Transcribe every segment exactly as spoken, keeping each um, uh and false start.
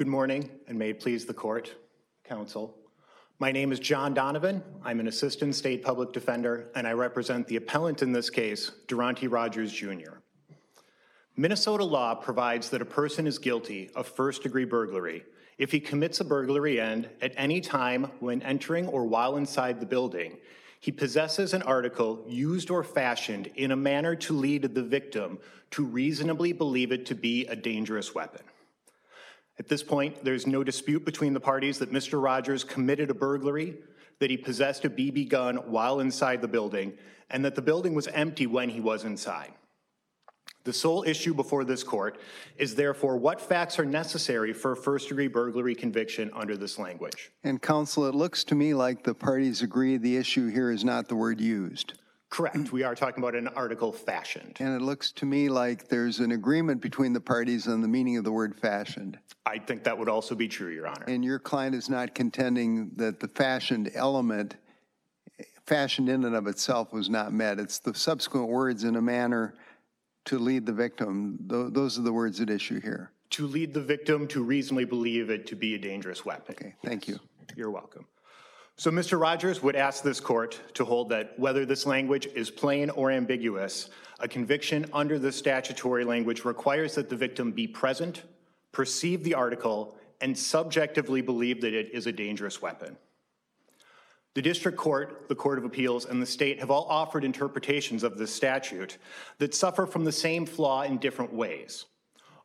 Good morning, and may it please the court, counsel. My name is John Donovan. I'm an assistant state public defender, and I represent the appellant in this case, Deronti Rogers, Junior Minnesota law provides that a person is guilty of first-degree burglary if he commits a burglary and, at any time when entering or while inside the building, he possesses an article used or fashioned in a manner to lead the victim to reasonably believe it to be a dangerous weapon. At this point, there's no dispute between the parties that Mister Rogers committed a burglary, that he possessed a B B gun while inside the building, and that the building was empty when he was inside. The sole issue before this court is therefore what facts are necessary for a first-degree burglary conviction under this language. And counsel, it looks to me like the parties agree the issue here is not the word used. Correct. We are talking about an article fashioned. And it looks to me like there's an agreement between the parties on the meaning of the word fashioned. I think that would also be true, Your Honor. And your client is not contending that the fashioned element, fashioned in and of itself, was not met. It's the subsequent words, in a manner to lead the victim. Those are the words at issue here. To lead the victim to reasonably believe it to be a dangerous weapon. Okay, thank yes. you. You're welcome. So Mister Rogers would ask this court to hold that whether this language is plain or ambiguous, a conviction under the statutory language requires that the victim be present, perceive the article, and subjectively believe that it is a dangerous weapon. The district court, the Court of Appeals, and the state have all offered interpretations of this statute that suffer from the same flaw in different ways.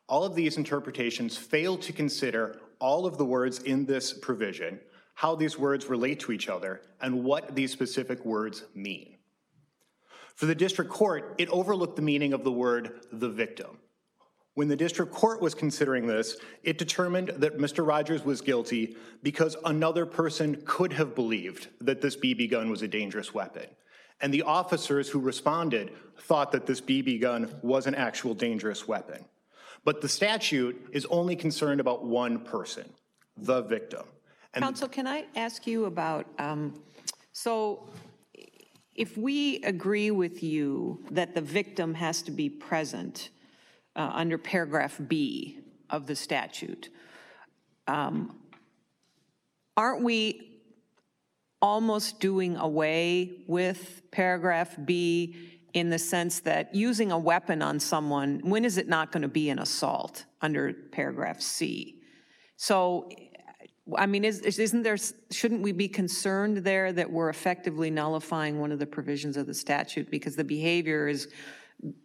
All of these interpretations fail to consider all of the words in this provision, how these words relate to each other, and what these specific words mean. For the district court, it overlooked the meaning of the word the victim. When the district court was considering this, it determined that Mister Rogers was guilty because another person could have believed that this B B gun was a dangerous weapon, and the officers who responded thought that this B B gun was an actual dangerous weapon. But the statute is only concerned about one person, the victim. And counsel, can I ask you about, um, so if we agree with you that the victim has to be present uh, under paragraph B of the statute, um, aren't we almost doing away with paragraph B in the sense that using a weapon on someone, when is it not going to be an assault under paragraph C? So, I mean, is, isn't there, shouldn't we be concerned there that we're effectively nullifying one of the provisions of the statute because the behavior is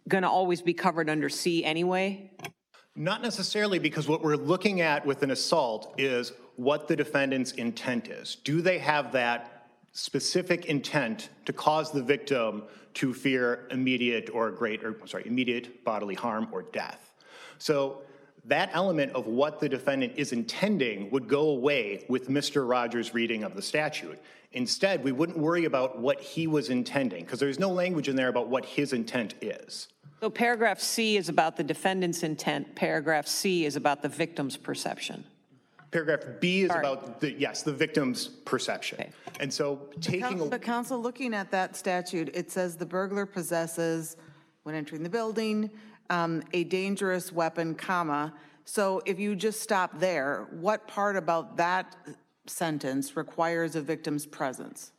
going to always be covered under C anyway? Not necessarily, because what we're looking at with an assault is what the defendant's intent is. Do they have that specific intent to cause the victim to fear immediate or great, or sorry, immediate bodily harm or death? So that element of what the defendant is intending would go away with Mister Rogers' reading of the statute. Instead, we wouldn't worry about what he was intending, because there's no language in there about what his intent is. So paragraph C is about the defendant's intent. Paragraph C is about the victim's perception. Paragraph B is Sorry. about, the, yes, the victim's perception. Okay. And so taking a— But counsel, looking at that statute, it says the burglar possesses, when entering the building, Um, a dangerous weapon, comma. So if you just stop there, what part about that sentence requires a victim's presence?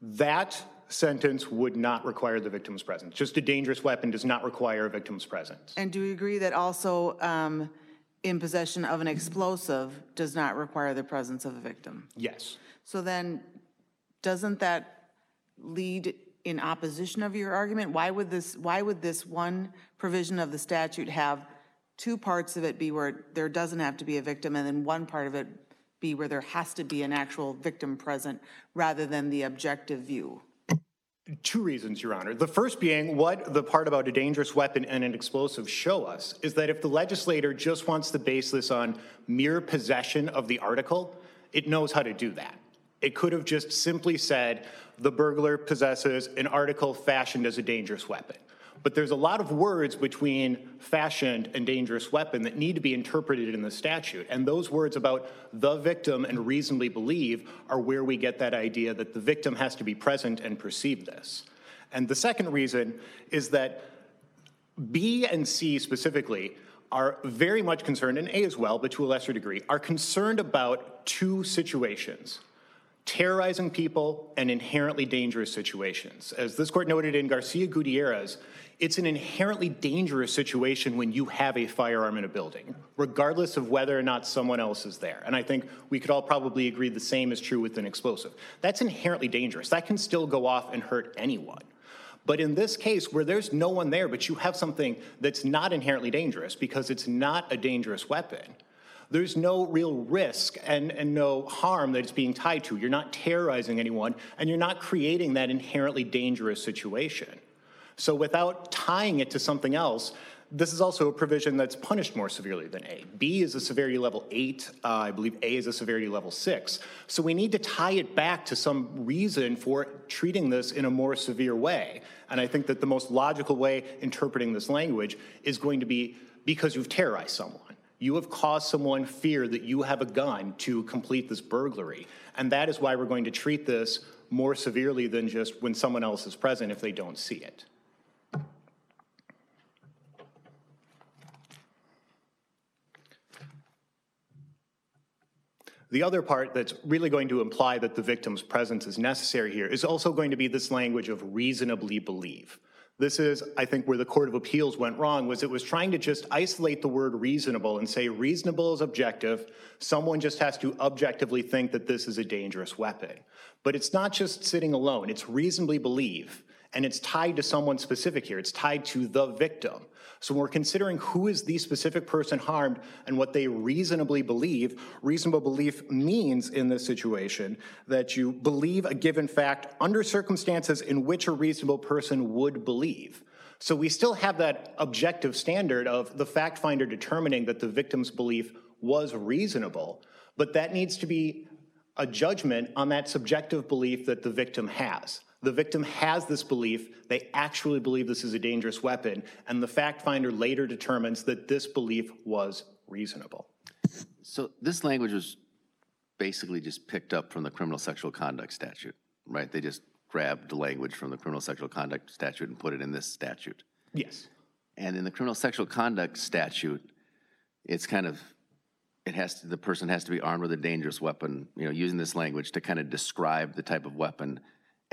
That sentence would not require the victim's presence. Just a dangerous weapon does not require a victim's presence. And do you agree that also um, in possession of an explosive does not require the presence of a victim? Yes. So then doesn't that lead in opposition of your argument? Why would this why would this one provision of the statute have two parts of it be where there doesn't have to be a victim, and then one part of it be where there has to be an actual victim present, rather than the objective view? Two reasons, Your Honor. The first being what the part about a dangerous weapon and an explosive show us is that if the legislator just wants to base this on mere possession of the article, it knows how to do that. It could have just simply said the burglar possesses an article fashioned as a dangerous weapon. But there's a lot of words between fashioned and dangerous weapon that need to be interpreted in the statute. And those words about the victim and reasonably believe are where we get that idea that the victim has to be present and perceive this. And the second reason is that B and C specifically are very much concerned, and A as well, but to a lesser degree, are concerned about two situations: terrorizing people and inherently dangerous situations. As this court noted in Garcia Gutierrez, it's an inherently dangerous situation when you have a firearm in a building, regardless of whether or not someone else is there. And I think we could all probably agree the same is true with an explosive. That's inherently dangerous. That can still go off and hurt anyone. But in this case, where there's no one there, but you have something that's not inherently dangerous because it's not a dangerous weapon, there's no real risk and, and no harm that it's being tied to. You're not terrorizing anyone, and you're not creating that inherently dangerous situation. So without tying it to something else, this is also a provision that's punished more severely than A. B is a severity level eight. Uh, I believe A is a severity level six. So we need to tie it back to some reason for treating this in a more severe way. And I think that the most logical way interpreting this language is going to be because you've terrorized someone. You have caused someone fear that you have a gun to complete this burglary. And that is why we're going to treat this more severely than just when someone else is present if they don't see it. The other part that's really going to imply that the victim's presence is necessary here is also going to be this language of reasonably believe. This is, I think, where the Court of Appeals went wrong, was it was trying to just isolate the word reasonable and say reasonable is objective. Someone just has to objectively think that this is a dangerous weapon. But it's not just sitting alone. It's reasonably believe, and it's tied to someone specific here. It's tied to the victim. So when we're considering who is the specific person harmed and what they reasonably believe, reasonable belief means in this situation that you believe a given fact under circumstances in which a reasonable person would believe. So we still have that objective standard of the fact finder determining that the victim's belief was reasonable, but that needs to be a judgment on that subjective belief that the victim has. The victim has this belief, they actually believe this is a dangerous weapon, and the fact finder later determines that this belief was reasonable. So this language was basically just picked up from the criminal sexual conduct statute, right? They just grabbed the language from the criminal sexual conduct statute and put it in this statute. Yes. And in the criminal sexual conduct statute, it's kind of, it has to, the person has to be armed with a dangerous weapon, you know, using this language to kind of describe the type of weapon,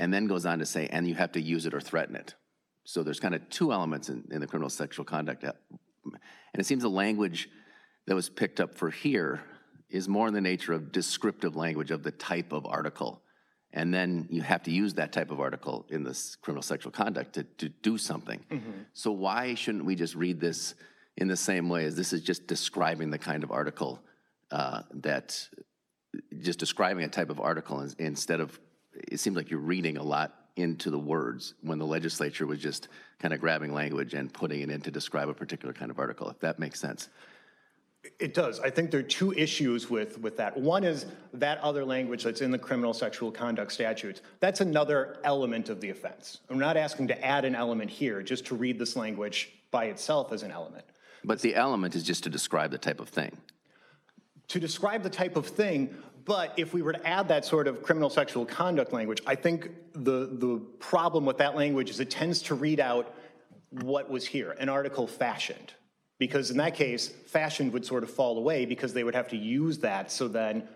and then goes on to say, and you have to use it or threaten it. So there's kind of two elements in, in the criminal sexual conduct. And it seems the language that was picked up for here is more in the nature of descriptive language of the type of article. And then you have to use that type of article in this criminal sexual conduct to, to do something. Mm-hmm. So why shouldn't we just read this in the same way as this is just describing the kind of article uh, that, just describing a type of article in, instead of, it seems like you're reading a lot into the words when the legislature was just kind of grabbing language and putting it in to describe a particular kind of article, if that makes sense. It does. I think there are two issues with, with that. One is that other language that's in the criminal sexual conduct statutes. That's another element of the offense. I'm not asking to add an element here, just to read this language by itself as an element. But the element is just to describe the type of thing. To describe the type of thing, but if we were to add that sort of criminal sexual conduct language, I think the, the problem with that language is it tends to read out what was here, an article fashioned. Because in that case, fashioned would sort of fall away because they would have to use that. So then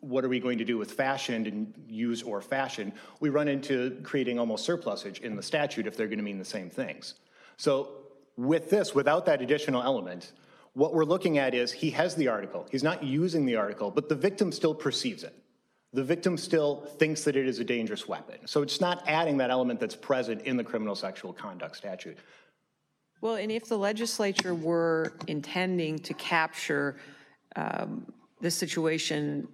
what are we going to do with fashioned and use or fashion? We run into creating almost surplusage in the statute if they're going to mean the same things. So with this, without that additional element, what we're looking at is he has the article. He's not using the article, but the victim still perceives it. The victim still thinks that it is a dangerous weapon. So it's not adding that element that's present in the criminal sexual conduct statute. Well, and if the legislature were intending to capture um, the situation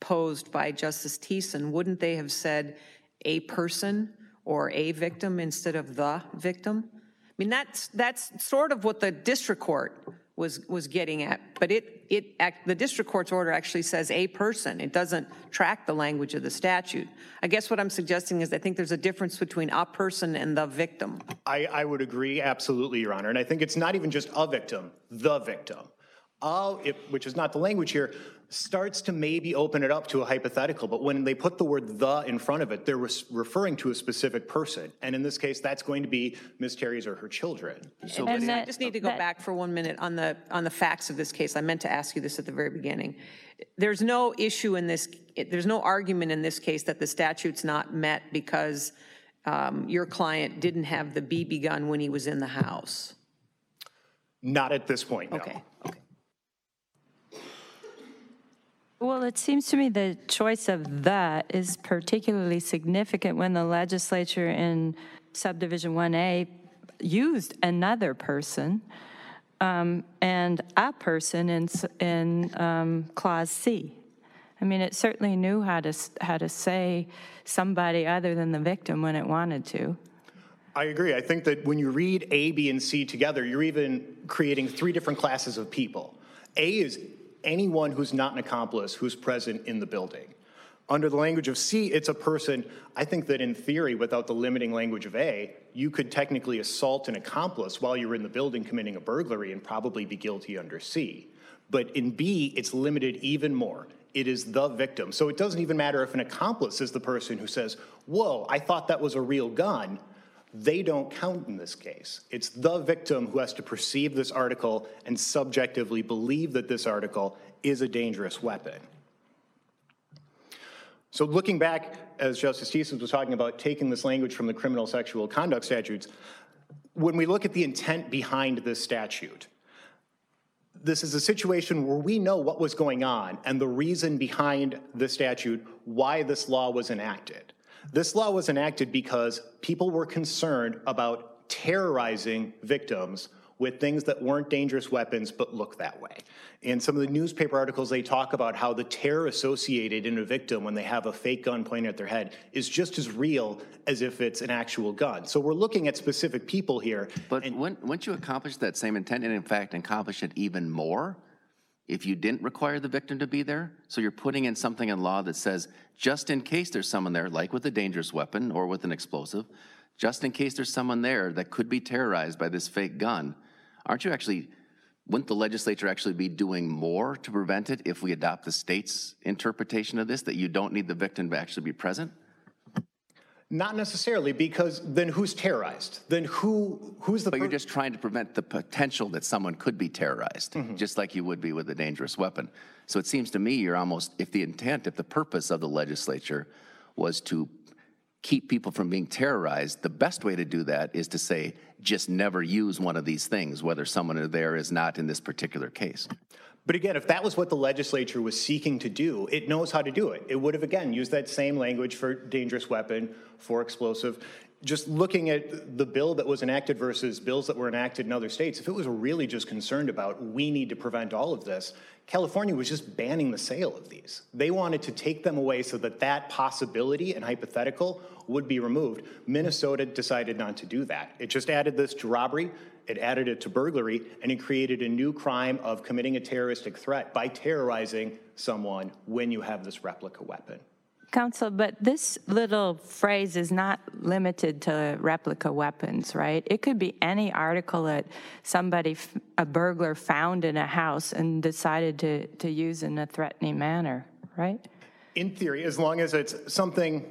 posed by Justice Thiessen, wouldn't they have said a person or a victim instead of the victim? I mean, that's, that's sort of what the district court was was getting at, but it it act, the district court's order actually says a person. It doesn't track the language of the statute. I guess what I'm suggesting is I think there's a difference between a person and the victim. I, I would agree absolutely, Your Honor, and I think it's not even just a victim, the victim, uh, it, which is not the language here, starts to maybe open it up to a hypothetical, but when they put the word "the" in front of it, they're re- referring to a specific person. And in this case, that's going to be Miz Terry's or her children. So and that, I just need to go that, back for one minute on the on the facts of this case. I meant to ask you this at the very beginning. There's no issue in this, there's no argument in this case that the statute's not met because um, your client didn't have the B B gun when he was in the house. Not at this point, no. Okay. Okay. Well, it seems to me the choice of "that" is particularly significant when the legislature in Subdivision one A used another person um, and a person in in um, Clause C. I mean, it certainly knew how to how to say somebody other than the victim when it wanted to. I agree. I think that when you read A, B, and C together, you're even creating three different classes of people. A is anyone who's not an accomplice who's present in the building. Under the language of C, it's a person. I think that in theory, without the limiting language of A, you could technically assault an accomplice while you're in the building committing a burglary and probably be guilty under C. But in B, it's limited even more. It is the victim. So it doesn't even matter if an accomplice is the person who says, "Whoa, I thought that was a real gun." They don't count in this case. It's the victim who has to perceive this article and subjectively believe that this article is a dangerous weapon. So looking back, as Justice Stevens was talking about, taking this language from the criminal sexual conduct statutes, when we look at the intent behind this statute, this is a situation where we know what was going on and the reason behind the statute, why this law was enacted. This law was enacted because people were concerned about terrorizing victims with things that weren't dangerous weapons but look that way. In some of the newspaper articles, they talk about how the terror associated in a victim when they have a fake gun pointed at their head is just as real as if it's an actual gun. So we're looking at specific people here. But wouldn't you accomplish that same intent and, in fact, accomplish it even more if you didn't require the victim to be there? So you're putting in something in law that says, just in case there's someone there, like with a dangerous weapon or with an explosive, just in case there's someone there that could be terrorized by this fake gun, aren't you actually, wouldn't the legislature actually be doing more to prevent it if we adopt the state's interpretation of this, that you don't need the victim to actually be present? Not necessarily, because then who's terrorized? Then who who's the But per- you're just trying to prevent the potential that someone could be terrorized, mm-hmm. just like you would be with a dangerous weapon. So it seems to me you're almost, if the intent, if the purpose of the legislature was to keep people from being terrorized, the best way to do that is to say, just never use one of these things, whether someone is there is not in this particular case. But again, if that was what the legislature was seeking to do, it knows how to do it. It would have, again, used that same language for dangerous weapon, for explosive. Just looking at the bill that was enacted versus bills that were enacted in other states, if it was really just concerned about, we need to prevent all of this, California was just banning the sale of these. They wanted to take them away so that that possibility and hypothetical would be removed. Minnesota decided not to do that. It just added this to robbery. It added it to burglary, and it created a new crime of committing a terroristic threat by terrorizing someone when you have this replica weapon. Counsel, but this little phrase is not limited to replica weapons, right? It could be any article that somebody, a burglar, found in a house and decided to, to use in a threatening manner, right? In theory, as long as it's something,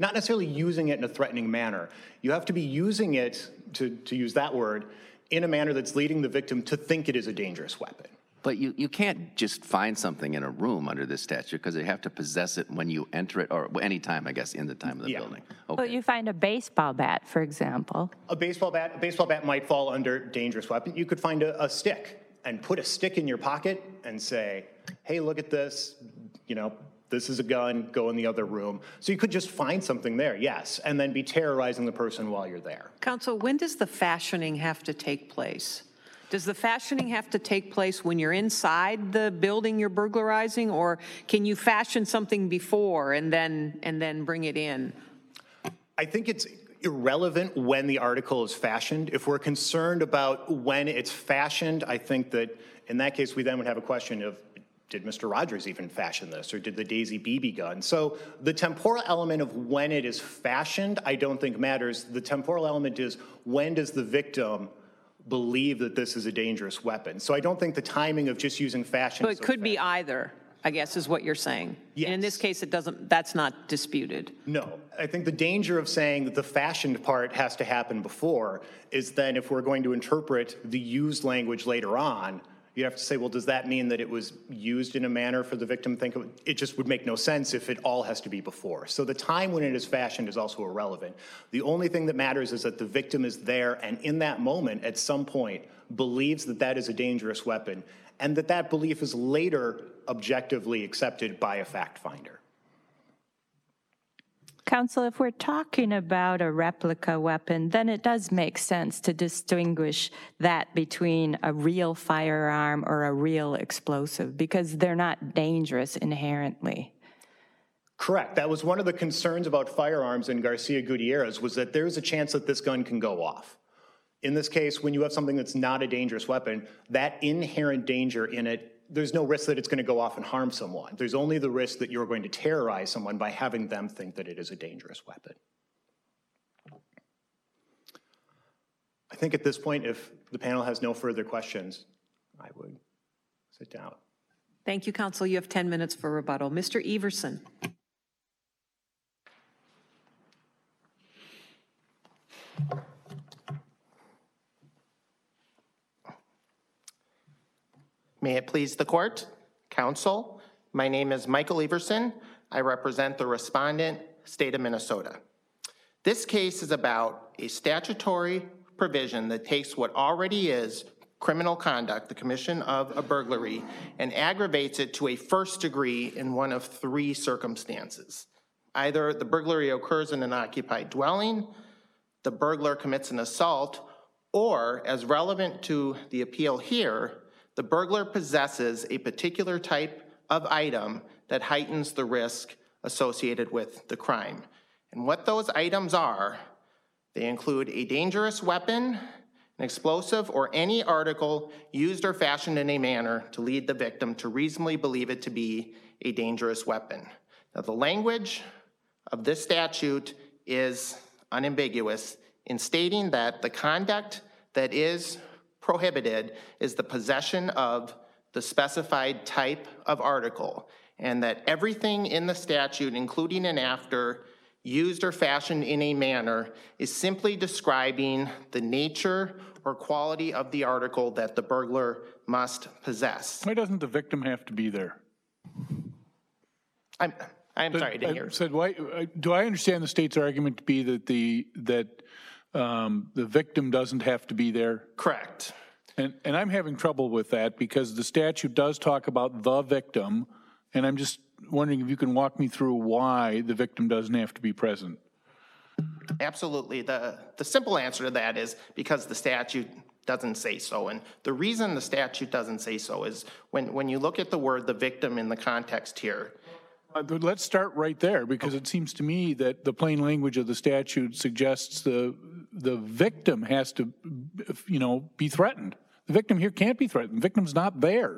not necessarily using it in a threatening manner. You have to be using it, to, to use that word, in a manner that's leading the victim to think it is a dangerous weapon. But you, you can't just find something in a room under this statute because you have to possess it when you enter it, or any time, I guess, in the time of the yeah. building. Okay. Well, you find a baseball bat, for example. A baseball bat, a baseball bat might fall under dangerous weapon. You could find a, a stick and put a stick in your pocket and say, hey, look at this, you know, this is a gun, go in the other room. So you could just find something there, yes, and then be terrorizing the person while you're there. Counsel, when does the fashioning have to take place? Does the fashioning have to take place when you're inside the building you're burglarizing, or can you fashion something before and then and then bring it in? I think it's irrelevant when the article is fashioned. If we're concerned about when it's fashioned, I think that in that case, we then would have a question of, did Mister Rogers even fashion this, or did the Daisy B B gun? So the temporal element of when it is fashioned, I don't think matters. The temporal element is, when does the victim believe that this is a dangerous weapon? So I don't think the timing of just using fashion. But it could be either. I guess is what you're saying. Yes. And in this case, it doesn't, that's not disputed. No, I think the danger of saying that the fashioned part has to happen before is then if we're going to interpret the used language later on, you have to say, well, does that mean that it was used in a manner for the victim to think of it? It just would make no sense if it all has to be before. So the time when it is fashioned is also irrelevant. The only thing that matters is that the victim is there and in that moment at some point believes that that is a dangerous weapon and that that belief is later objectively accepted by a fact finder. Counsel, if we're talking about a replica weapon, then it does make sense to distinguish that between a real firearm or a real explosive because they're not dangerous inherently. Correct. That was one of the concerns about firearms in Garcia Gutierrez was that there's a chance that this gun can go off. In this case, when you have something that's not a dangerous weapon, that inherent danger in it, there's no risk that it's going to go off and harm someone. There's only the risk that you're going to terrorize someone by having them think that it is a dangerous weapon. I think at this point, if the panel has no further questions, I would sit down. Thank you, counsel. You have ten minutes for rebuttal. Mister Everson. May it please the court, counsel, my name is Michael Everson. I represent the respondent, State of Minnesota. This case is about a statutory provision that takes what already is criminal conduct, the commission of a burglary, and aggravates it to a first degree in one of three circumstances. Either the burglary occurs in an occupied dwelling, the burglar commits an assault, or as relevant to the appeal here, the burglar possesses a particular type of item that heightens the risk associated with the crime. And what those items are, they include a dangerous weapon, an explosive, or any article used or fashioned in a manner to lead the victim to reasonably believe it to be a dangerous weapon. Now, the language of this statute is unambiguous in stating that the conduct that is prohibited is the possession of the specified type of article, and that everything in the statute, including and after, used or fashioned in a manner, is simply describing the nature or quality of the article that the burglar must possess. Why doesn't the victim have to be there? I'm, I'm but, sorry, I didn't hear. I said, why, do I understand the state's argument to be that the that Um, the victim doesn't have to be there? Correct. And and I'm having trouble with that because the statute does talk about the victim, and I'm just wondering if you can walk me through why the victim doesn't have to be present. Absolutely. The, the simple answer to that is because the statute doesn't say so. And the reason the statute doesn't say so is when, when you look at the word the victim in the context here, Uh, let's start right there, because it seems to me that the plain language of the statute suggests the the victim has to, you know, be threatened. The victim here can't be threatened. The victim's not there.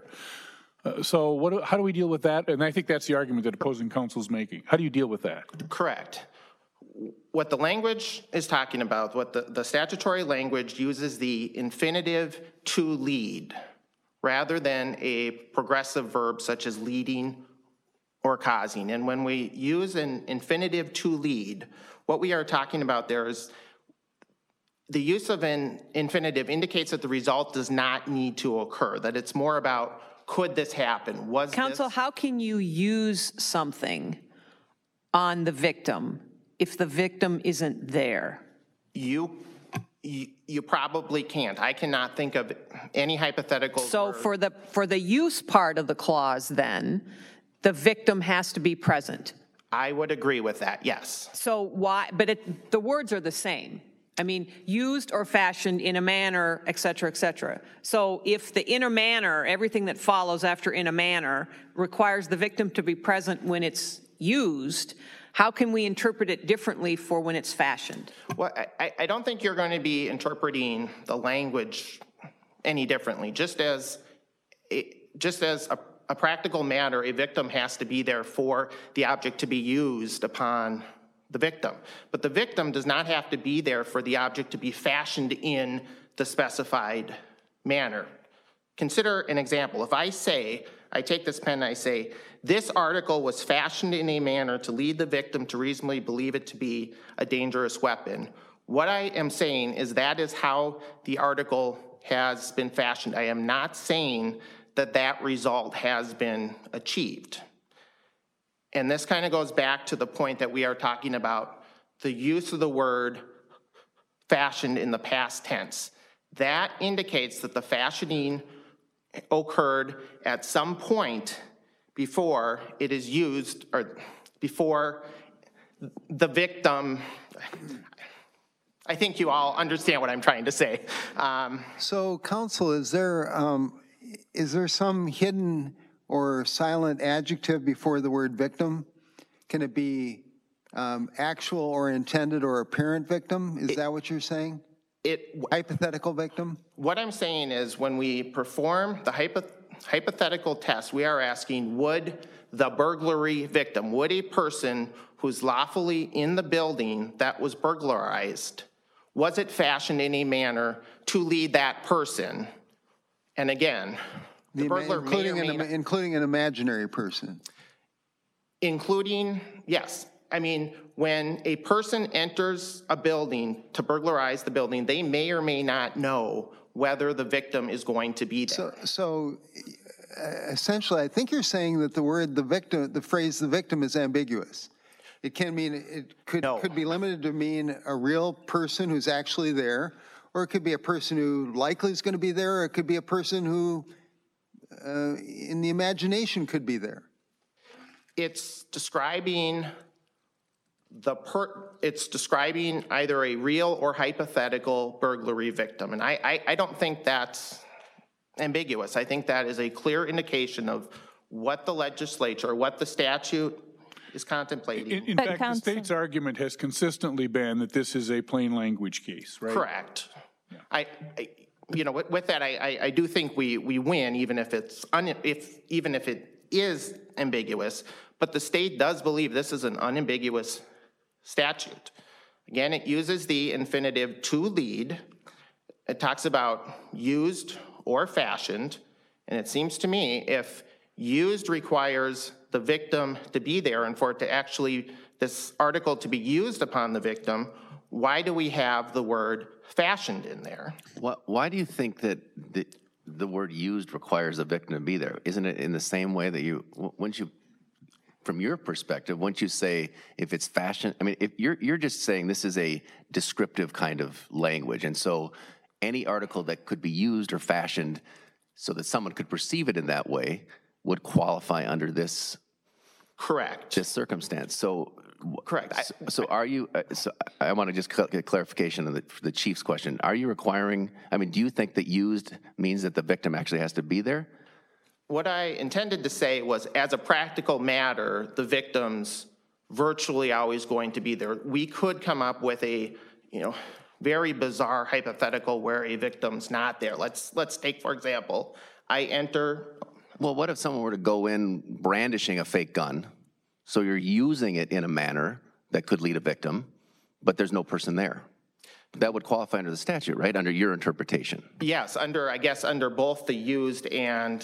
Uh, so what? How do we deal with that? And I think that's the argument that opposing counsel is making. How do you deal with that? Correct. What the language is talking about, what the, the statutory language uses the infinitive to lead, rather than a progressive verb such as leading or causing. And when we use an infinitive to lead, what we are talking about there is the use of an infinitive indicates that the result does not need to occur, that it's more about could this happen? Was Counsel, this- how can you use something on the victim if the victim isn't there? You You, you probably can't. I cannot think of any hypothetical. So word. for the for the use part of the clause then, the victim has to be present. I would agree with that, yes. So why, but it, the words are the same. I mean, used or fashioned in a manner, et cetera, et cetera. So if the in a manner, everything that follows after in a manner, requires the victim to be present when it's used, how can we interpret it differently for when it's fashioned? Well, I, I don't think you're going to be interpreting the language any differently. Just as, it, just as a A practical matter, a victim has to be there for the object to be used upon the victim. But the victim does not have to be there for the object to be fashioned in the specified manner. Consider an example. If I say, I take this pen and I say, this article was fashioned in a manner to lead the victim to reasonably believe it to be a dangerous weapon. What I am saying is that is how the article has been fashioned. I am not saying that that result has been achieved. And this kind of goes back to the point that we are talking about, the use of the word fashioned in the past tense. That indicates that the fashioning occurred at some point before it is used, or before the victim. I think you all understand what I'm trying to say. Um, so, counsel, is there um, is there some hidden or silent adjective before the word victim? Can it be um, actual or intended or apparent victim? Is it, that what you're saying? It hypothetical victim? What I'm saying is when we perform the hypo, hypothetical test, we are asking, would the burglary victim, would a person who's lawfully in the building that was burglarized, was it fashioned in a manner to lead that person? And again, the, the burglar including, may or may an, including an imaginary person. Including, yes. I mean, when a person enters a building to burglarize the building, they may or may not know whether the victim is going to be there. So, so uh, essentially, I think you're saying that the word, the victim, the phrase, the victim is ambiguous. It can mean, it could, no. could be limited to mean a real person who's actually there, or it could be a person who likely is going to be there, or it could be a person who, uh, in the imagination, could be there. It's describing the per. It's describing either a real or hypothetical burglary victim, and I, I, I don't think that's ambiguous. I think that is a clear indication of what the legislature, what the statute is contemplating. In, in fact, counsel. The state's argument has consistently been that this is a plain language case, right? Correct. Yeah. I, I, you know, with, with that, I, I, I do think we we win, even if it's un, if even if it is ambiguous. But the state does believe this is an unambiguous statute. Again, it uses the infinitive to lead. It talks about used or fashioned, and it seems to me if used requires the victim to be there and for it to actually, this article to be used upon the victim, why do we have the word fashioned in there? What, why do you think that the, the word used requires the victim to be there? Isn't it in the same way that you, once you, from your perspective, once you say if it's fashioned, I mean, if you're, you're just saying this is a descriptive kind of language, and so any article that could be used or fashioned so that someone could perceive it in that way would qualify under this Correct. This circumstance. So, correct. I, so, are you? So, I want to just get clarification on the, the chief's question. Are you requiring? I mean, do you think that used means that the victim actually has to be there? What I intended to say was, as a practical matter, the victim's virtually always going to be there. We could come up with a, you know, very bizarre hypothetical where a victim's not there. Let's let's take, for example, I enter. Well, what if someone were to go in brandishing a fake gun? So you're using it in a manner that could lead a victim, but there's no person there. That would qualify under the statute, right? Under your interpretation. Yes, under, I guess, under both the used and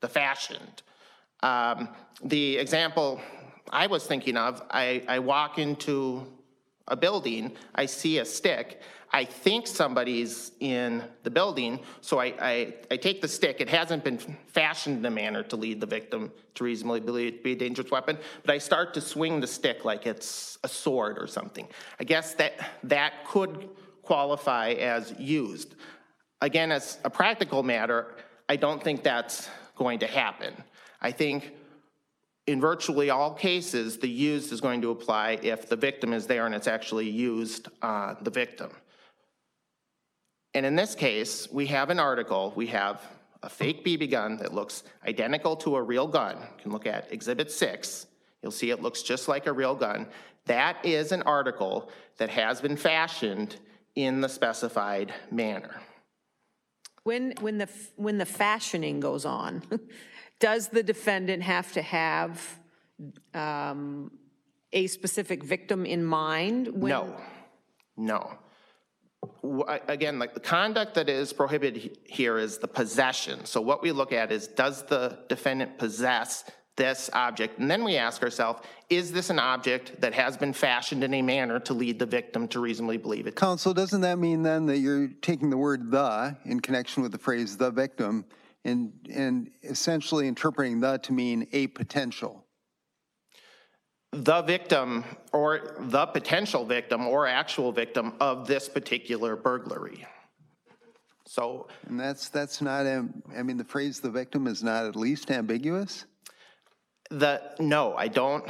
the fashioned. Um, the example I was thinking of, I, I walk into a building, I see a stick. I think somebody's in the building, so I, I, I take the stick. It hasn't been fashioned in a manner to lead the victim to reasonably believe it to be a dangerous weapon, but I start to swing the stick like it's a sword or something. I guess that that could qualify as used. Again, as a practical matter, I don't think that's going to happen. I think in virtually all cases, the used is going to apply if the victim is there and it's actually used uh, the victim. And in this case, we have an article, we have a fake B B gun that looks identical to a real gun. You can look at Exhibit six, you'll see it looks just like a real gun. That is an article that has been fashioned in the specified manner. When, when, the, when the fashioning goes on, does the defendant have to have um, a specific victim in mind? When... No, no. again, like the conduct that is prohibited here is the possession. So what we look at is, does the defendant possess this object? And then we ask ourselves, is this an object that has been fashioned in a manner to lead the victim to reasonably believe it? Counsel, doesn't that mean then that you're taking the word "the" in connection with the phrase "the victim" and and essentially interpreting "the" to mean a potential? The victim, or the potential victim, or actual victim of this particular burglary. So, and that's that's not. I mean, the phrase "the victim" is not at least ambiguous. The no, I don't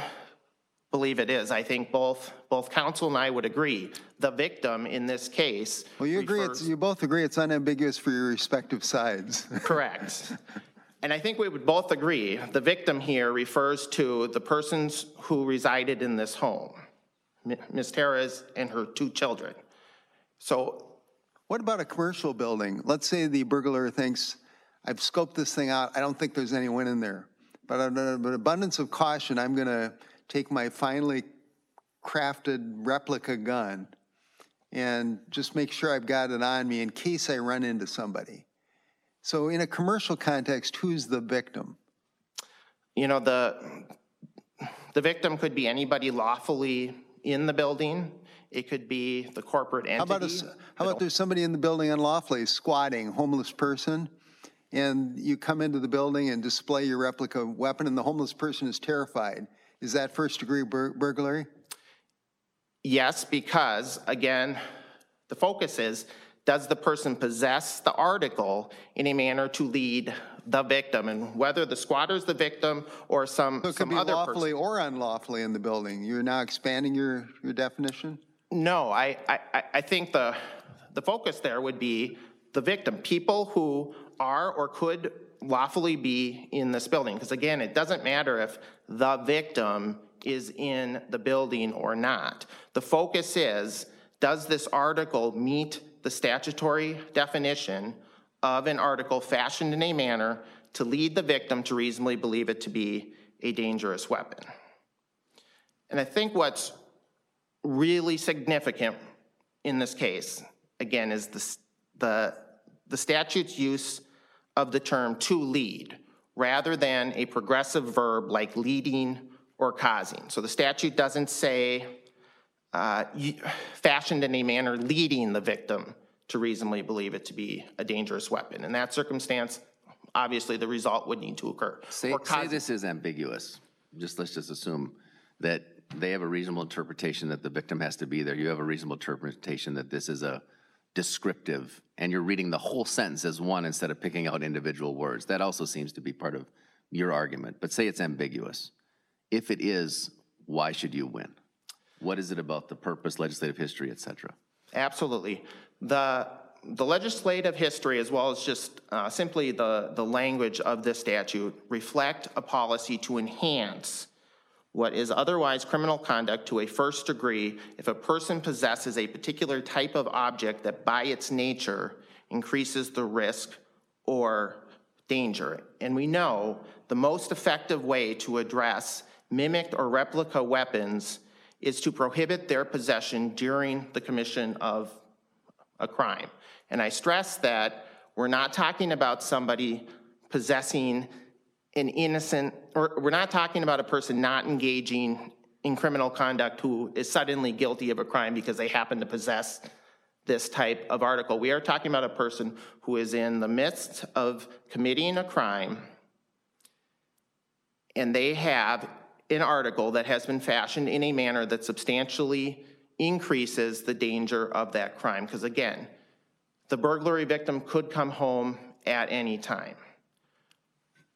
believe it is. I think both both counsel and I would agree. The victim in this case. Well, you agree. It's, you both agree it's unambiguous for your respective sides. Correct. And I think we would both agree the victim here refers to the persons who resided in this home, Miz Terrez and her two children. So what about a commercial building? Let's say the burglar thinks, I've scoped this thing out, I don't think there's anyone in there, but out of an abundance of caution, I'm going to take my finely crafted replica gun and just make sure I've got it on me in case I run into somebody. So in a commercial context, who's the victim? You know, the, the victim could be anybody lawfully in the building. It could be the corporate entity. How about, a, how about there's somebody in the building unlawfully, squatting, homeless person, and you come into the building and display your replica weapon, and the homeless person is terrified. Is that first-degree bur- burglary? Yes, because, again, the focus is, does the person possess the article in a manner to lead the victim? And whether the squatter's the victim or some, so it some could be other lawfully person. Or unlawfully in the building. You're now expanding your, your definition? No, I, I, I think the, the focus there would be the victim, people who are or could lawfully be in this building. Because again, it doesn't matter if the victim is in the building or not. The focus is, does this article meet the statutory definition of an article fashioned in a manner to lead the victim to reasonably believe it to be a dangerous weapon? And I think what's really significant in this case, again, is the, the, the statute's use of the term "to lead" rather than a progressive verb like "leading" or "causing." So the statute doesn't say, Uh, fashioned in a manner leading the victim to reasonably believe it to be a dangerous weapon. In that circumstance, obviously the result would need to occur. Say, or say this is ambiguous. Just let's just assume that they have a reasonable interpretation that the victim has to be there. You have a reasonable interpretation that this is a descriptive, and you're reading the whole sentence as one instead of picking out individual words. That also seems to be part of your argument. But say it's ambiguous. If it is, why should you win? What is it about the purpose, legislative history, et cetera? Absolutely. The, the legislative history, as well as just uh, simply the, the language of this statute, reflect a policy to enhance what is otherwise criminal conduct to a first degree if a person possesses a particular type of object that by its nature increases the risk or danger. And we know the most effective way to address mimicked or replica weapons is to prohibit their possession during the commission of a crime. And I stress that we're not talking about somebody possessing an innocent, or we're not talking about a person not engaging in criminal conduct who is suddenly guilty of a crime because they happen to possess this type of article. We are talking about a person who is in the midst of committing a crime and they have an article that has been fashioned in a manner that substantially increases the danger of that crime. Because again, the burglary victim could come home at any time.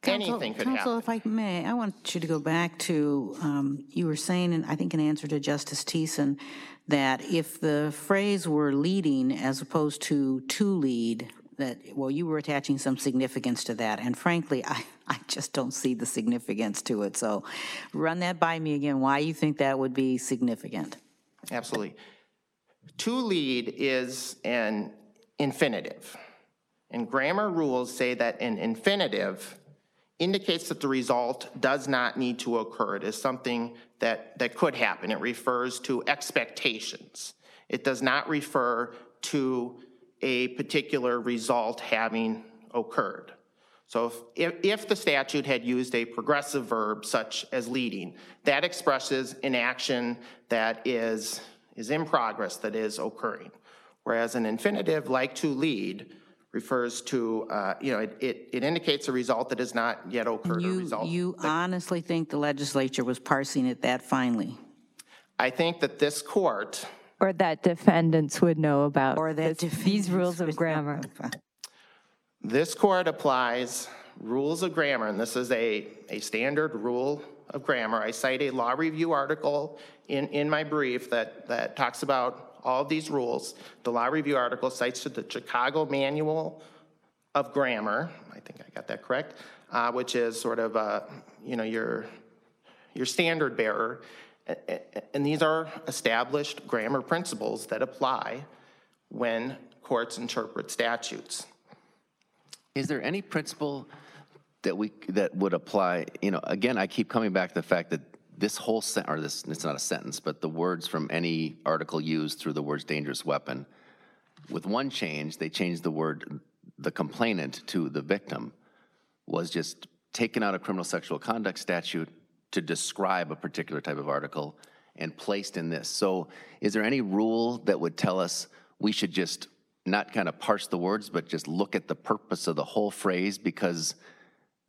Counsel, Anything could Counsel, happen. Counsel, if I may, I want you to go back to, um, you were saying, and I think in answer to Justice Thiessen, that if the phrase were "leading" as opposed to "to lead," that, well, you were attaching some significance to that. And frankly, I, I just don't see the significance to it. So run that by me again, why you think that would be significant. Absolutely. To lead is an infinitive. And grammar rules say that an infinitive indicates that the result does not need to occur. It is something that, that could happen. It refers to expectations. It does not refer to a particular result having occurred. So if, if the statute had used a progressive verb such as leading, that expresses an action that is, is in progress, that is occurring. Whereas an infinitive like to lead refers to, uh, you know, it, it, it indicates a result that has not yet occurred. You, a result you that, honestly think the legislature was parsing it that finely? I think that this court... Or that defendants would know about or that this, these rules of grammar. This court applies rules of grammar, and this is a, a standard rule of grammar. I cite a law review article in, in my brief that, that talks about all these rules. The law review article cites to the Chicago Manual of Grammar, I think I got that correct, uh, which is sort of uh, you know, your, your standard bearer. And these are established grammar principles that apply when courts interpret statutes. Is there any principle that we that would apply? You know, again, I keep coming back to the fact that this whole sentence, or this, it's not a sentence, but the words from any article used through the words dangerous weapon, with one change, they changed the word the complainant to the victim, was just taken out of criminal sexual conduct statute to describe a particular type of article and placed in this. So is there any rule that would tell us we should just not kind of parse the words, but just look at the purpose of the whole phrase, because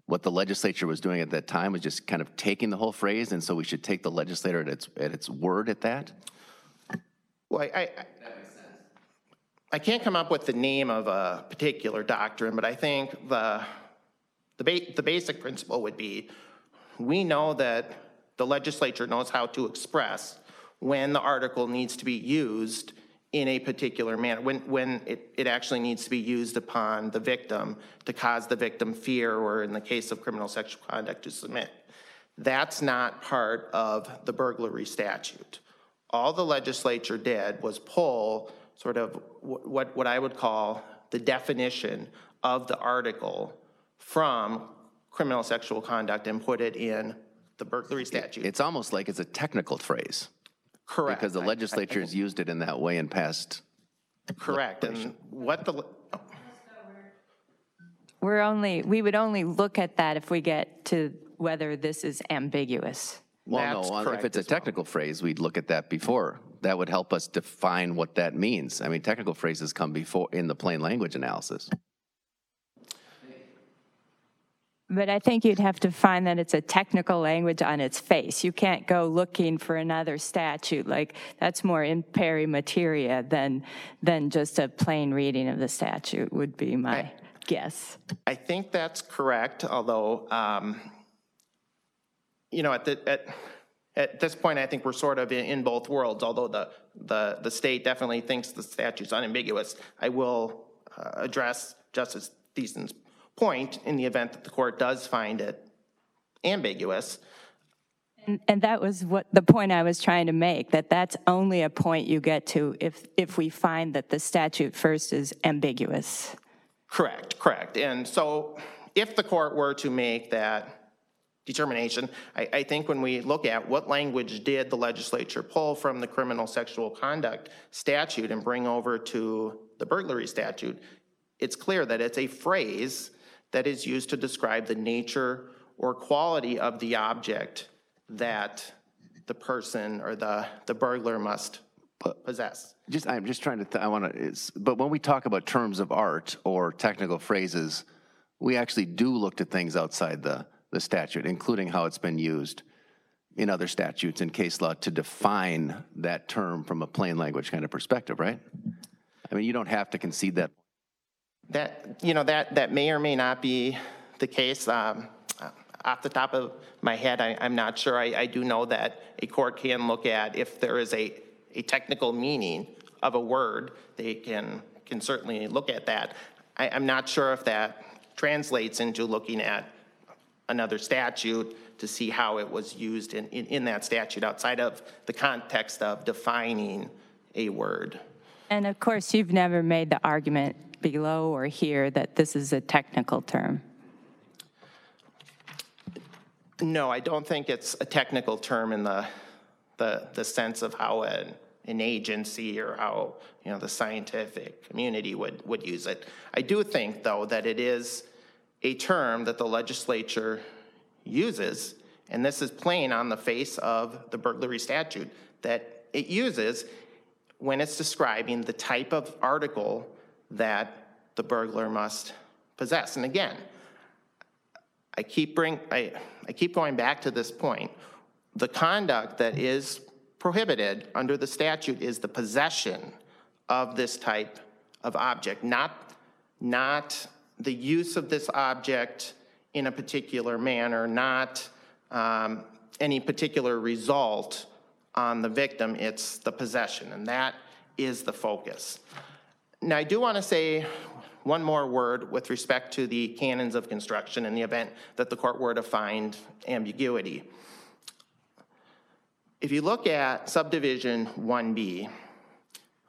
what the legislature was doing at that time was just kind of taking the whole phrase, and so we should take the legislature at its, at its word at that? Well, I, I, I can't come up with the name of a particular doctrine, but I think the, the, ba the basic principle would be, we know that the legislature knows how to express when the article needs to be used in a particular manner, when, when it, it actually needs to be used upon the victim to cause the victim fear, or in the case of criminal sexual conduct, to submit. That's not part of the burglary statute. All the legislature did was pull sort of what, what I would call the definition of the article from criminal sexual conduct and put it in the burglary statute. It, it's almost like it's a technical phrase. Correct. Because the legislature has used it in that way and passed. Correct. And what the... Oh. We're only, we would only look at that if we get to whether this is ambiguous. Well, that's no, if it's a technical well. phrase, we'd look at that before. That would help us define what that means. I mean, technical phrases come before in the plain language analysis. But I think you'd have to find that it's a technical language on its face. You can't go looking for another statute. Like, that's more in peri materia than, than just a plain reading of the statute would be my I, guess. I think that's correct, although, um, you know, at, the, at, at this point, I think we're sort of in, in both worlds, although the, the, the state definitely thinks the statute's unambiguous. I will uh, address Justice Thiessen's point in the event that the court does find it ambiguous. And, and that was what the point I was trying to make, that that's only a point you get to if, if we find that the statute first is ambiguous. Correct, correct. And so if the court were to make that determination, I, I think when we look at what language did the legislature pull from the criminal sexual conduct statute and bring over to the burglary statute, it's clear that it's a phrase that is used to describe the nature or quality of the object that the person or the, the burglar must possess. Just, I'm just trying to, th I wanna, it's, but when we talk about terms of art or technical phrases, we actually do look to things outside the, the statute, including how it's been used in other statutes and case law to define that term from a plain language kind of perspective, right? I mean, you don't have to concede that. That, you know, that, that may or may not be the case. Um, off the top of my head, I, I'm not sure. I, I do know that a court can look at if there is a, a technical meaning of a word, they can, can certainly look at that. I, I'm not sure if that translates into looking at another statute to see how it was used in, in, in that statute outside of the context of defining a word. And of course, you've never made the argument below or here that this is a technical term? No, I don't think it's a technical term in the, the, the sense of how an an agency or how, you know, the scientific community would, would use it. I do think, though, that it is a term that the legislature uses, and this is plain on the face of the burglary statute, that it uses when it's describing the type of article that the burglar must possess. And again, I keep bring I, I keep going back to this point. The conduct that is prohibited under the statute is the possession of this type of object, not, not the use of this object in a particular manner, not um, any particular result on the victim. It's the possession, and that is the focus. Now, I do want to say one more word with respect to the canons of construction in the event that the court were to find ambiguity. If you look at subdivision one B,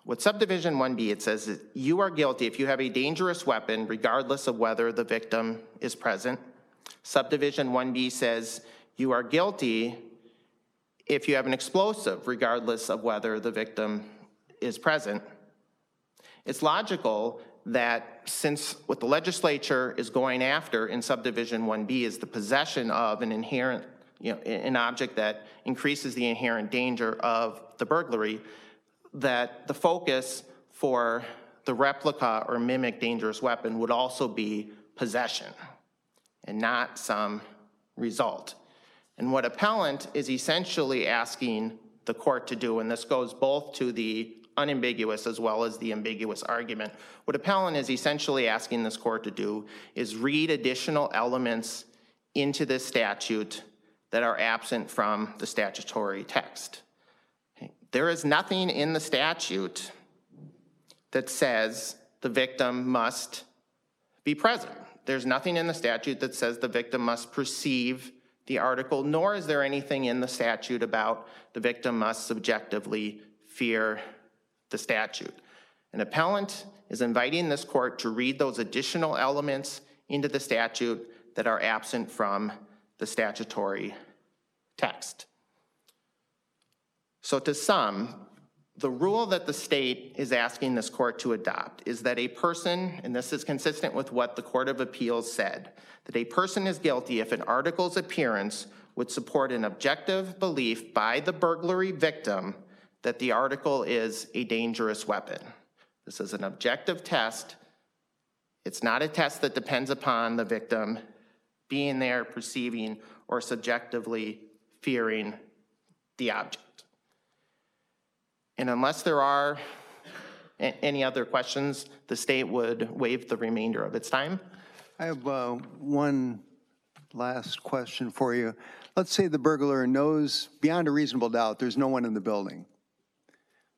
with subdivision one B, it says that you are guilty if you have a dangerous weapon, regardless of whether the victim is present. Subdivision one B says you are guilty if you have an explosive, regardless of whether the victim is present. It's logical that since what the legislature is going after in subdivision one B is the possession of an inherent You know, an object that increases the inherent danger of the burglary, that the focus for the replica or mimic dangerous weapon would also be possession and not some result. And what appellant is essentially asking the court to do, and this goes both to the unambiguous as well as the ambiguous argument, what appellant is essentially asking this court to do is read additional elements into this statute that are absent from the statutory text. Okay. There is nothing in the statute that says the victim must be present. There's nothing in the statute that says the victim must perceive the article, nor is there anything in the statute about the victim must subjectively fear the statute. An appellant is inviting this court to read those additional elements into the statute that are absent from the statutory text. So to sum, the rule that the state is asking this court to adopt is that a person, and this is consistent with what the Court of Appeals said, that a person is guilty if an article's appearance would support an objective belief by the burglary victim that the article is a dangerous weapon. This is an objective test. It's not a test that depends upon the victim being there, perceiving, or subjectively fearing the object. And unless there are a- any other questions, the state would waive the remainder of its time. I have uh, one last question for you. Let's say the burglar knows beyond a reasonable doubt there's no one in the building,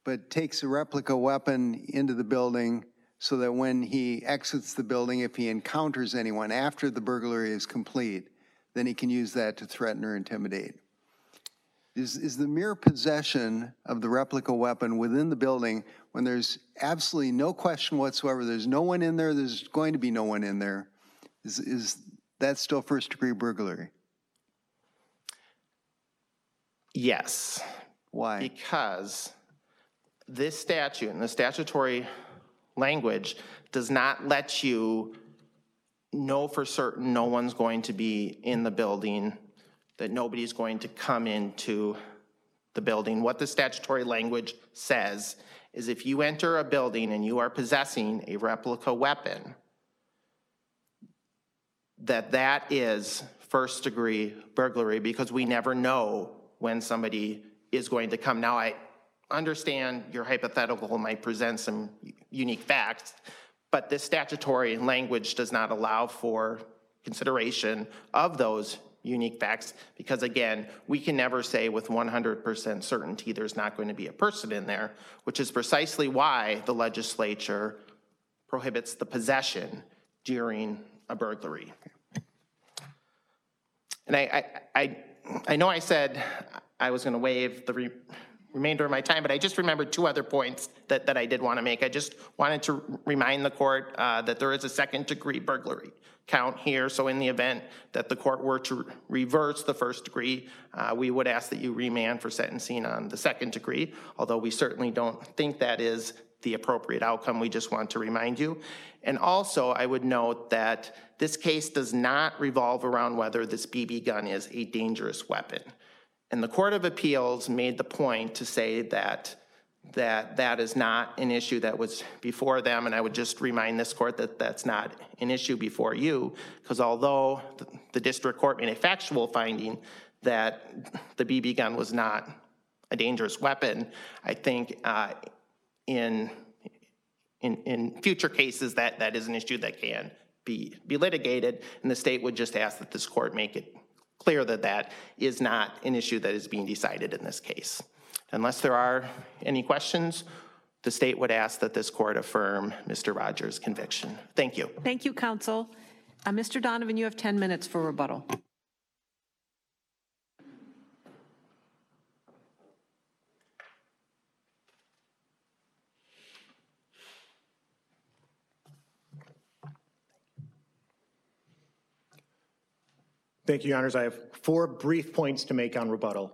but takes a replica weapon into the building so that when he exits the building, if he encounters anyone after the burglary is complete, then he can use that to threaten or intimidate. Is, is the mere possession of the replica weapon within the building, when there's absolutely no question whatsoever, there's no one in there, there's going to be no one in there, is, is that still first degree burglary? Yes. Why? Because this statute and the statutory language does not let you know for certain no one's going to be in the building, that nobody's going to come into the building. What the statutory language says is if you enter a building and you are possessing a replica weapon, that that is first degree burglary because we never know when somebody is going to come. Now, I understand your hypothetical might present some unique facts, but this statutory language does not allow for consideration of those unique facts because, again, we can never say with one hundred percent certainty there's not going to be a person in there, which is precisely why the legislature prohibits the possession during a burglary. And I I, I, I know I said I was going to waive the re- remainder of my time, but I just remembered two other points that, that I did want to make. I just wanted to remind the court uh, that there is a second degree burglary count here. So in the event that the court were to reverse the first degree, uh, we would ask that you remand for sentencing on the second degree, although we certainly don't think that is the appropriate outcome. We just want to remind you. And also, I would note that this case does not revolve around whether this B B gun is a dangerous weapon. And the Court of Appeals made the point to say that that, that is not an issue that was before them, and I would just remind this court that that's not an issue before you, because although the district court made a factual finding that the B B gun was not a dangerous weapon, I think uh, in, in, in future cases that, that is an issue that can be, be litigated, and the state would just ask that this court make it clear that that is not an issue that is being decided in this case. Unless there are any questions, the state would ask that this court affirm Mister Rogers' conviction. Thank you. Thank you, counsel. Uh, Mister Donovan, you have ten minutes for rebuttal. Thank you, Your Honors. I have four brief points to make on rebuttal.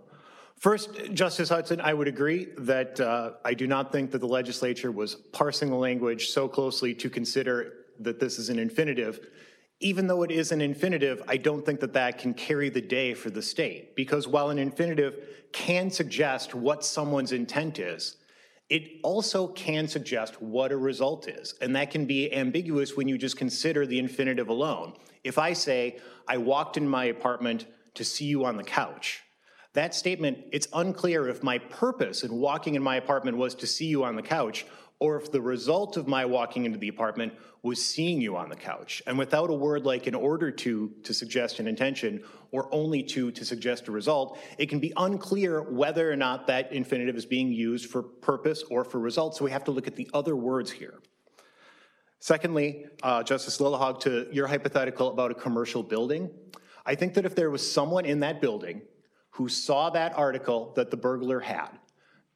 First, Justice Hudson, I would agree that uh, I do not think that the legislature was parsing the language so closely to consider that this is an infinitive. Even though it is an infinitive, I don't think that that can carry the day for the state, because while an infinitive can suggest what someone's intent is, it also can suggest what a result is, and that can be ambiguous when you just consider the infinitive alone. If I say, I walked in my apartment to see you on the couch, that statement, it's unclear if my purpose in walking in my apartment was to see you on the couch, or if the result of my walking into the apartment was seeing you on the couch. And without a word like in order to to suggest an intention, or only to to suggest a result, it can be unclear whether or not that infinitive is being used for purpose or for result, so we have to look at the other words here. Secondly, uh, Justice Lillehog, to your hypothetical about a commercial building, I think that if there was someone in that building who saw that article that the burglar had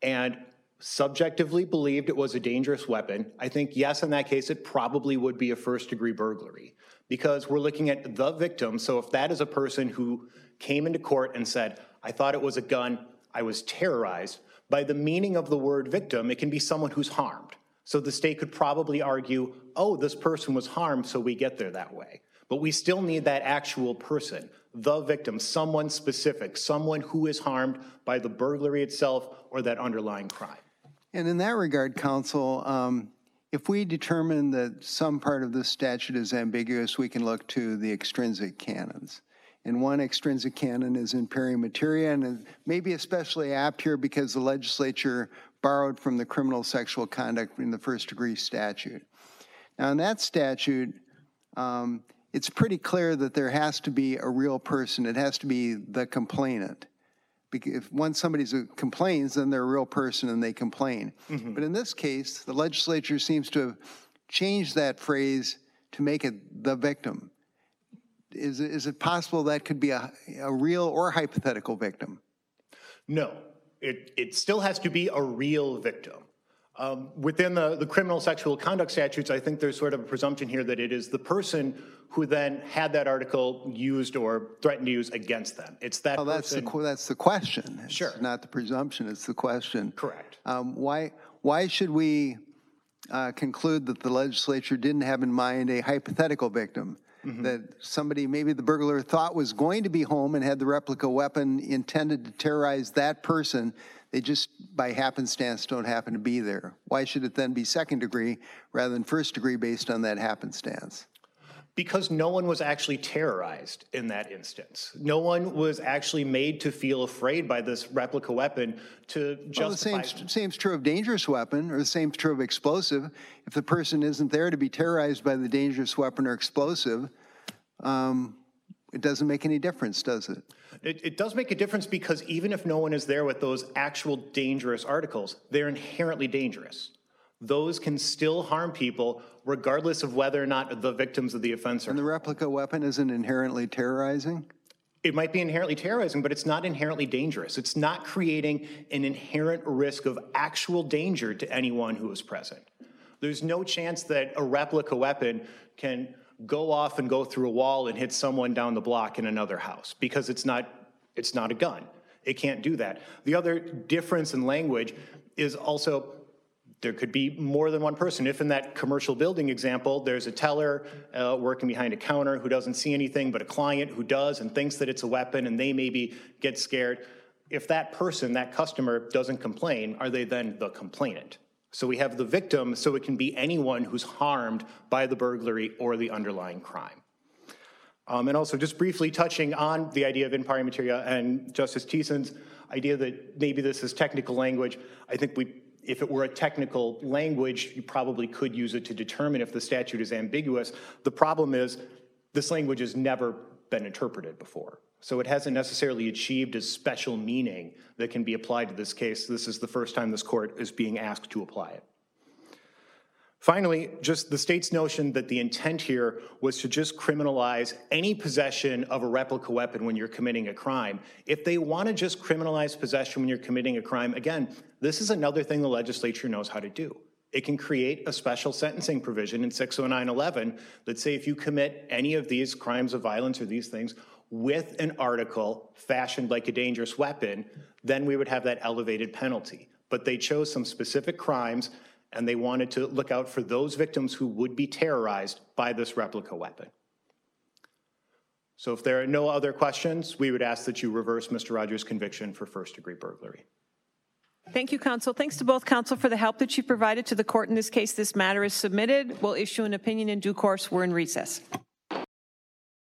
and subjectively believed it was a dangerous weapon, I think, yes, in that case, it probably would be a first-degree burglary, because we're looking at the victim. So if that is a person who came into court and said, I thought it was a gun, I was terrorized, by the meaning of the word victim, it can be someone who's harmed. So the state could probably argue, oh, this person was harmed, so we get there that way. But we still need that actual person, the victim, someone specific, someone who is harmed by the burglary itself or that underlying crime. And in that regard, counsel, um, if we determine that some part of this statute is ambiguous, we can look to the extrinsic canons. And one extrinsic canon is imperia materia, and maybe especially apt here because the legislature borrowed from the criminal sexual conduct in the first degree statute. Now in that statute, um, it's pretty clear that there has to be a real person. It has to be the complainant. Because if once somebody complains, then they're a real person and they complain. Mm-hmm. But in this case, the legislature seems to have changed that phrase to make it the victim. Is, is it possible that could be a, a real or hypothetical victim? No, it, it still has to be a real victim. Um, within the, the criminal sexual conduct statutes, I think there's sort of a presumption here that it is the person who then had that article used or threatened to use against them. It's that oh, that's person. The, that's the question. It's sure. Not the presumption, it's the question. Correct. Um, why, why should we uh, conclude that the legislature didn't have in mind a hypothetical victim? Mm-hmm. That somebody, maybe the burglar thought was going to be home and had the replica weapon intended to terrorize that person. They just, by happenstance, don't happen to be there. Why should it then be second degree rather than first degree based on that happenstance? Because no one was actually terrorized in that instance. No one was actually made to feel afraid by this replica weapon to justify. Well, the same, same's true of dangerous weapon, or the same's true of explosive. If the person isn't there to be terrorized by the dangerous weapon or explosive, um, it doesn't make any difference, does it? it? It does make a difference, because even if no one is there with those actual dangerous articles, they're inherently dangerous. Those can still harm people regardless of whether or not the victims of the offense are. And the replica weapon isn't inherently terrorizing? It might be inherently terrorizing, but it's not inherently dangerous. It's not creating an inherent risk of actual danger to anyone who is present. There's no chance that a replica weapon can go off and go through a wall and hit someone down the block in another house, because it's not, it's not a gun. It can't do that. The other difference in language is also there could be more than one person. If in that commercial building example, there's a teller uh, working behind a counter who doesn't see anything, but a client who does and thinks that it's a weapon, and they maybe get scared. If that person, that customer, doesn't complain, are they then the complainant? So we have the victim, so it can be anyone who's harmed by the burglary or the underlying crime. Um, and also just briefly touching on the idea of in pari materia and Justice Thiessen's idea that maybe this is technical language. I think we If it were a technical language, you probably could use it to determine if the statute is ambiguous. The problem is this language has never been interpreted before. So it hasn't necessarily achieved a special meaning that can be applied to this case. This is the first time this court is being asked to apply it. Finally, just the state's notion that the intent here was to just criminalize any possession of a replica weapon when you're committing a crime. If they want to just criminalize possession when you're committing a crime, again, this is another thing the legislature knows how to do. It can create a special sentencing provision in six oh nine eleven that say if you commit any of these crimes of violence or these things with an article fashioned like a dangerous weapon, then we would have that elevated penalty. But they chose some specific crimes, and they wanted to look out for those victims who would be terrorized by this replica weapon. So if there are no other questions, we would ask that you reverse Mister Rogers' conviction for first-degree burglary. Thank you, counsel. Thanks to both counsel for the help that you provided to the court in this case. This matter is submitted. We'll issue an opinion in due course. We're in recess.